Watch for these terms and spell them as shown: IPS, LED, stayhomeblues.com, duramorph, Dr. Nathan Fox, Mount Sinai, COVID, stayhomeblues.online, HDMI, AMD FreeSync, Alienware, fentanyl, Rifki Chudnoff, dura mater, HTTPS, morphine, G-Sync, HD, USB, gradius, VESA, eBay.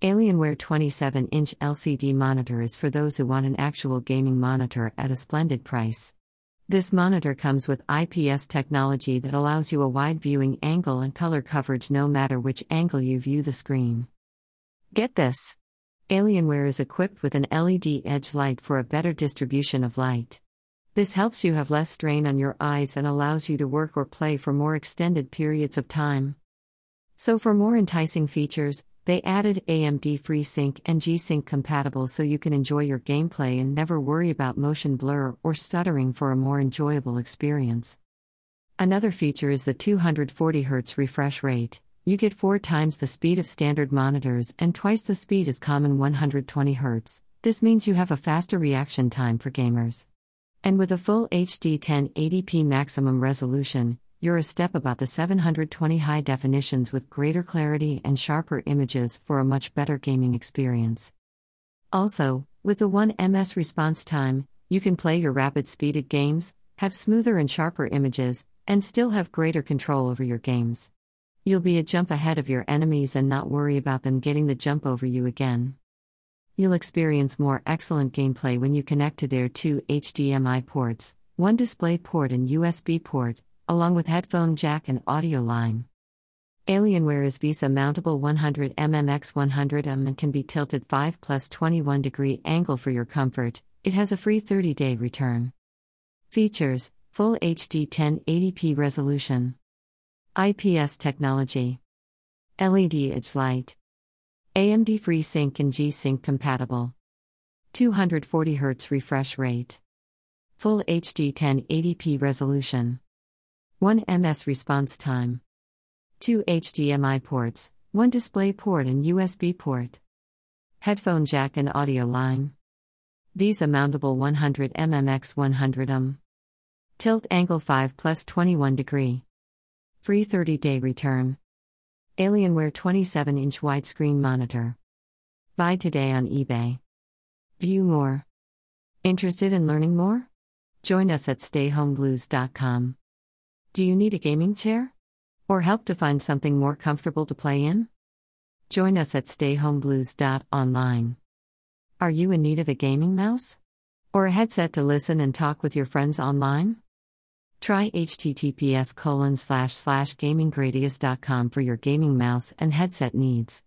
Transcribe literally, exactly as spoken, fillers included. Alienware twenty-seven inch L C D monitor is for those who want an actual gaming monitor at a splendid price. This monitor comes with I P S technology that allows you a wide viewing angle and color coverage no matter which angle you view the screen. Get this! Alienware is equipped with an L E D edge light for a better distribution of light. This helps you have less strain on your eyes and allows you to work or play for more extended periods of time. So for more enticing features, they added A M D FreeSync and G-Sync compatible so you can enjoy your gameplay and never worry about motion blur or stuttering for a more enjoyable experience. Another feature is the two hundred forty hertz refresh rate. You get four times the speed of standard monitors and twice the speed as common one hundred twenty hertz. This means you have a faster reaction time for gamers. And with a full H D ten eighty p maximum resolution, you're a step above the seven hundred twenty high definitions with greater clarity and sharper images for a much better gaming experience. Also, with the one millisecond response time, you can play your rapid-speeded games, have smoother and sharper images, and still have greater control over your games. You'll be a jump ahead of your enemies and not worry about them getting the jump over you again. You'll experience more excellent gameplay when you connect to their two H D M I ports, one display port and U S B port, along with headphone jack and audio line. Alienware is V E S A mountable one hundred millimeters by one hundred millimeters and can be tilted five plus twenty-one degree angle for your comfort. It has a free thirty day return. Features: full H D ten eighty p resolution, I P S technology, L E D edge light, A M D FreeSync and G-Sync compatible, two hundred forty hertz refresh rate, full H D ten eighty p resolution, one millisecond response time, two H D M I ports, one display port and U S B port, headphone jack and audio line, V E S A mountable one hundred millimeters by one hundred millimeters, tilt angle five plus twenty-one degree, free thirty day return. Alienware twenty-seven inch widescreen monitor. Buy today on eBay. View more. Interested in learning more? Join us at stay home blues dot com. Do you need a gaming chair? Or help to find something more comfortable to play in? Join us at stay home blues dot online. Are you in need of a gaming mouse? Or a headset to listen and talk with your friends online? Try H T T P S colon slash slash gaming gradius dot com for your gaming mouse and headset needs.